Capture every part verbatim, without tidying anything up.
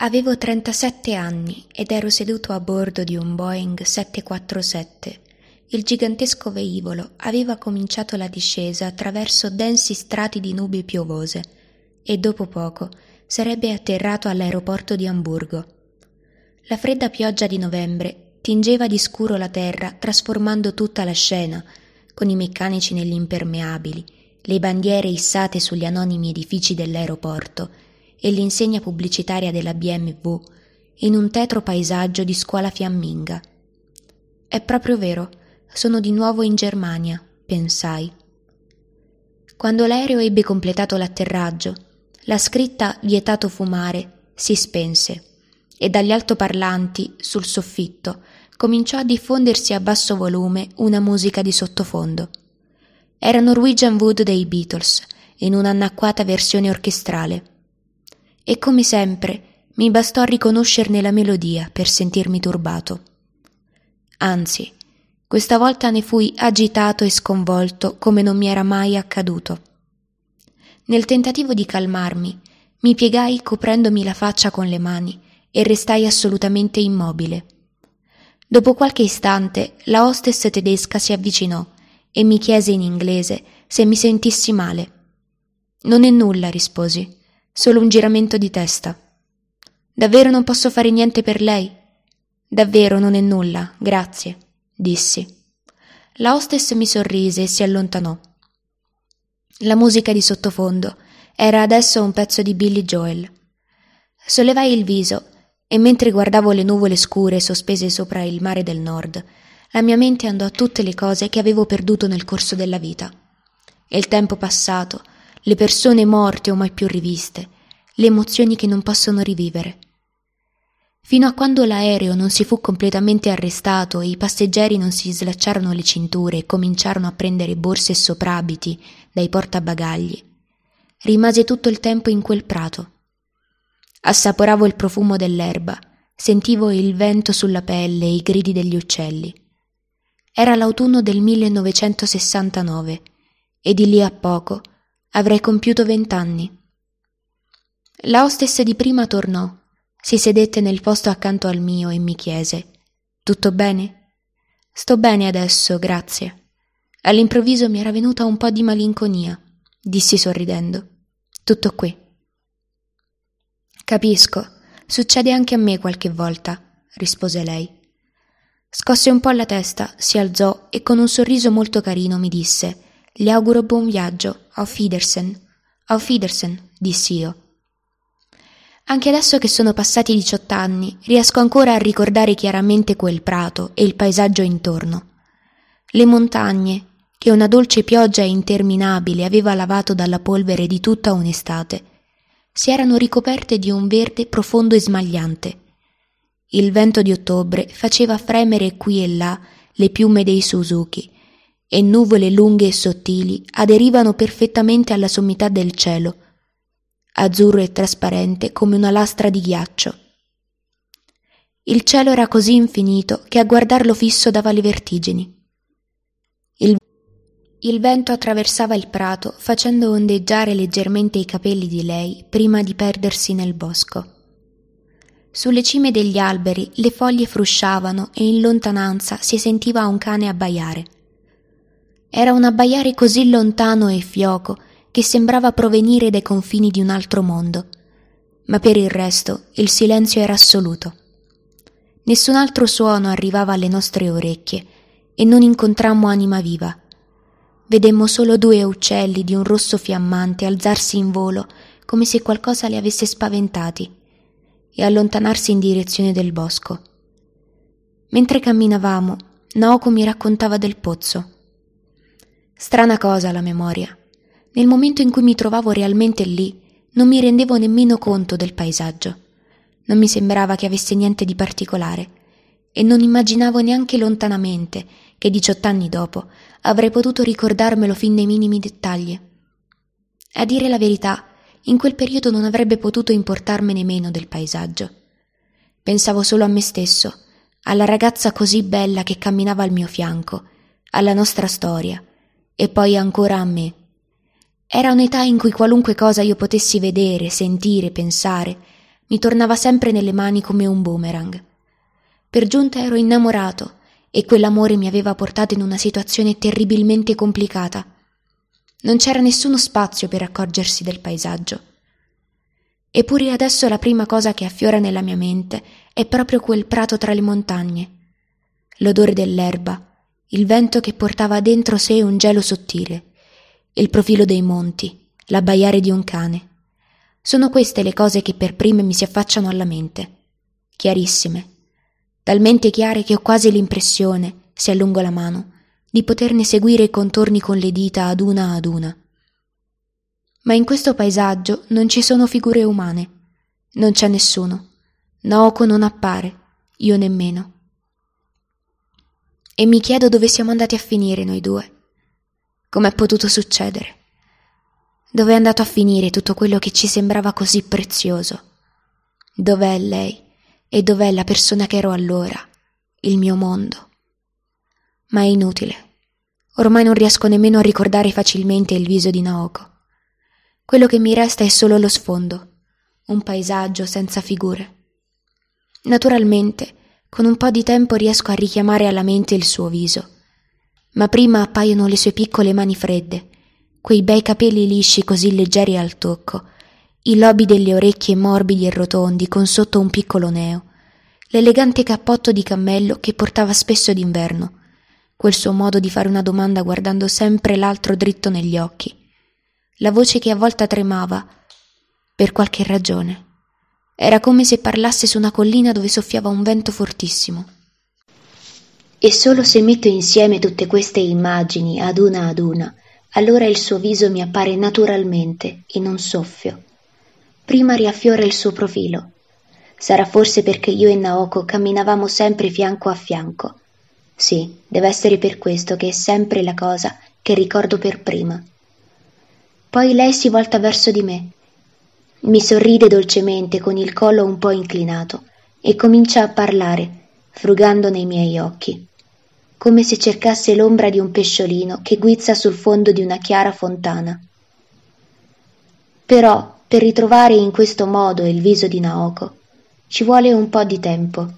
Avevo trentasette anni ed ero seduto a bordo di un Boeing sette quattro sette. Il gigantesco velivolo aveva cominciato la discesa attraverso densi strati di nubi piovose e dopo poco sarebbe atterrato all'aeroporto di Amburgo. La fredda pioggia di novembre tingeva di scuro la terra, trasformando tutta la scena, con i meccanici negli impermeabili, le bandiere issate sugli anonimi edifici dell'aeroporto e l'insegna pubblicitaria della B M W in un tetro paesaggio di scuola fiamminga. È proprio vero, sono di nuovo in Germania, pensai. Quando l'aereo ebbe completato l'atterraggio, la scritta "vietato fumare" si spense e dagli altoparlanti sul soffitto cominciò a diffondersi a basso volume una musica di sottofondo. Era Norwegian Wood dei Beatles, in un'annacquata versione orchestrale. E come sempre mi bastò riconoscerne la melodia per sentirmi turbato. Anzi, questa volta ne fui agitato e sconvolto come non mi era mai accaduto. Nel tentativo di calmarmi, mi piegai coprendomi la faccia con le mani e restai assolutamente immobile. Dopo qualche istante la hostess tedesca si avvicinò e mi chiese in inglese se mi sentissi male. «Non è nulla», risposi, «solo un giramento di testa». «Davvero non posso fare niente per lei?» «Davvero non è nulla, grazie», dissi. La hostess mi sorrise e si allontanò. La musica di sottofondo era adesso un pezzo di Billy Joel. Sollevai il viso e mentre guardavo le nuvole scure sospese sopra il mare del nord, la mia mente andò a tutte le cose che avevo perduto nel corso della vita. Il tempo passato, le persone morte o mai più riviste, le emozioni che non possono rivivere. Fino a quando l'aereo non si fu completamente arrestato e i passeggeri non si slacciarono le cinture e cominciarono a prendere borse e soprabiti dai portabagagli, rimase tutto il tempo in quel prato. Assaporavo il profumo dell'erba, sentivo il vento sulla pelle e i gridi degli uccelli. Era l'autunno del millenovecentosessantanove e di lì a poco avrei compiuto vent'anni. La hostess di prima tornò. Si sedette nel posto accanto al mio e mi chiese: «Tutto bene?» «Sto bene adesso, grazie». All'improvviso mi era venuta un po' di malinconia. Dissi sorridendo: «Tutto qui». «Capisco, succede anche a me qualche volta», rispose lei. Scosse un po' la testa, si alzò e con un sorriso molto carino mi disse: «Le auguro buon viaggio, auf Wiedersehen». «Auf Wiedersehen», dissi io. Anche adesso che sono passati diciotto anni, riesco ancora a ricordare chiaramente quel prato e il paesaggio intorno. Le montagne, che una dolce pioggia interminabile aveva lavato dalla polvere di tutta un'estate, si erano ricoperte di un verde profondo e smagliante. Il vento di ottobre faceva fremere qui e là le piume dei Suzuki, e nuvole lunghe e sottili aderivano perfettamente alla sommità del cielo, azzurro e trasparente come una lastra di ghiaccio. Il cielo era così infinito che a guardarlo fisso dava le vertigini. Il, il vento attraversava il prato facendo ondeggiare leggermente i capelli di lei prima di perdersi nel bosco. Sulle cime degli alberi le foglie frusciavano e in lontananza si sentiva un cane abbaiare. Era un abbaiare così lontano e fioco che sembrava provenire dai confini di un altro mondo, ma per il resto il silenzio era assoluto. Nessun altro suono arrivava alle nostre orecchie e non incontrammo anima viva. Vedemmo solo due uccelli di un rosso fiammante alzarsi in volo come se qualcosa li avesse spaventati e allontanarsi in direzione del bosco. Mentre camminavamo, Naoko mi raccontava del pozzo. Strana cosa la memoria. Nel momento in cui mi trovavo realmente lì, non mi rendevo nemmeno conto del paesaggio. Non mi sembrava che avesse niente di particolare e non immaginavo neanche lontanamente che diciotto anni dopo avrei potuto ricordarmelo fin nei minimi dettagli. A dire la verità, in quel periodo non avrebbe potuto importarmene meno del paesaggio. Pensavo solo a me stesso, alla ragazza così bella che camminava al mio fianco, alla nostra storia e poi ancora a me. Era un'età in cui qualunque cosa io potessi vedere, sentire, pensare, mi tornava sempre nelle mani come un boomerang. Per giunta ero innamorato e quell'amore mi aveva portato in una situazione terribilmente complicata. Non c'era nessuno spazio per accorgersi del paesaggio. Eppure adesso la prima cosa che affiora nella mia mente è proprio quel prato tra le montagne, l'odore dell'erba, il vento che portava dentro sé un gelo sottile, il profilo dei monti, l'abbaiare di un cane. Sono queste le cose che per prime mi si affacciano alla mente, chiarissime, talmente chiare che ho quasi l'impressione, se allungo la mano, di poterne seguire i contorni con le dita ad una ad una. Ma in questo paesaggio non ci sono figure umane, non c'è nessuno, Naoko non appare, io nemmeno. E mi chiedo dove siamo andati a finire noi due, com'è potuto succedere. Dove è andato a finire tutto quello che ci sembrava così prezioso? Dov'è lei? E dov'è la persona che ero allora? Il mio mondo? Ma è inutile. Ormai non riesco nemmeno a ricordare facilmente il viso di Naoko. Quello che mi resta è solo lo sfondo, un paesaggio senza figure. Naturalmente, con un po' di tempo riesco a richiamare alla mente il suo viso, ma prima appaiono le sue piccole mani fredde, quei bei capelli lisci così leggeri al tocco, i lobi delle orecchie morbidi e rotondi con sotto un piccolo neo, l'elegante cappotto di cammello che portava spesso d'inverno, quel suo modo di fare una domanda guardando sempre l'altro dritto negli occhi, la voce che a volte tremava per qualche ragione. Era come se parlasse su una collina dove soffiava un vento fortissimo. E solo se metto insieme tutte queste immagini ad una ad una, allora il suo viso mi appare naturalmente e non soffio. Prima riaffiora il suo profilo. Sarà forse perché io e Naoko camminavamo sempre fianco a fianco. Sì, deve essere per questo che è sempre la cosa che ricordo per prima. Poi lei si volta verso di me. Mi sorride dolcemente con il collo un po' inclinato e comincia a parlare, frugando nei miei occhi, come se cercasse l'ombra di un pesciolino che guizza sul fondo di una chiara fontana. Però, per ritrovare in questo modo il viso di Naoko, ci vuole un po' di tempo.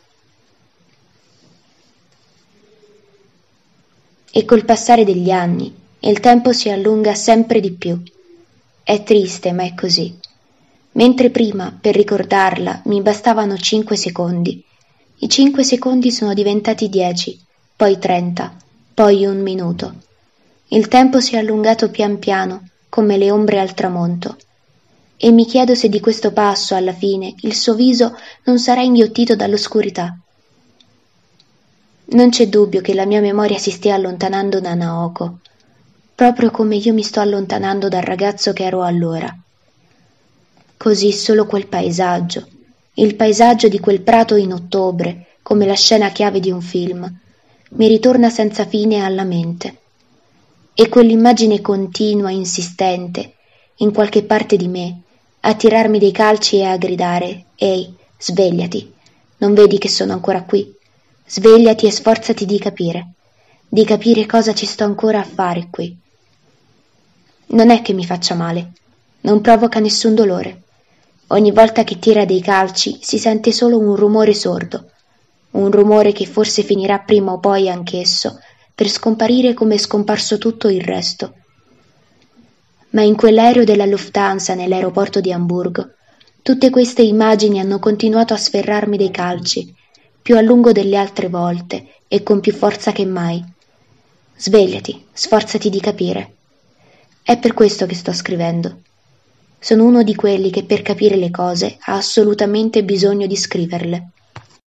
E col passare degli anni, il tempo si allunga sempre di più. È triste, ma è così. Mentre prima, per ricordarla, mi bastavano cinque secondi, i cinque secondi sono diventati dieci, poi trenta, poi un minuto. Il tempo si è allungato pian piano, come le ombre al tramonto. E mi chiedo se di questo passo, alla fine, il suo viso non sarà inghiottito dall'oscurità. Non c'è dubbio che la mia memoria si stia allontanando da Naoko, proprio come io mi sto allontanando dal ragazzo che ero allora. Così solo quel paesaggio, il paesaggio di quel prato in ottobre, come la scena chiave di un film, mi ritorna senza fine alla mente. E quell'immagine continua, insistente, in qualche parte di me, a tirarmi dei calci e a gridare: «Ehi, svegliati, non vedi che sono ancora qui? Svegliati e sforzati di capire, di capire cosa ci sto ancora a fare qui». Non è che mi faccia male, non provoca nessun dolore. Ogni volta che tira dei calci si sente solo un rumore sordo, un rumore che forse finirà prima o poi anch'esso per scomparire come è scomparso tutto il resto. Ma in quell'aereo della Lufthansa nell'aeroporto di Amburgo tutte queste immagini hanno continuato a sferrarmi dei calci, più a lungo delle altre volte e con più forza che mai. Svegliati, sforzati di capire. È per questo che sto scrivendo. Sono uno di quelli che per capire le cose ha assolutamente bisogno di scriverle.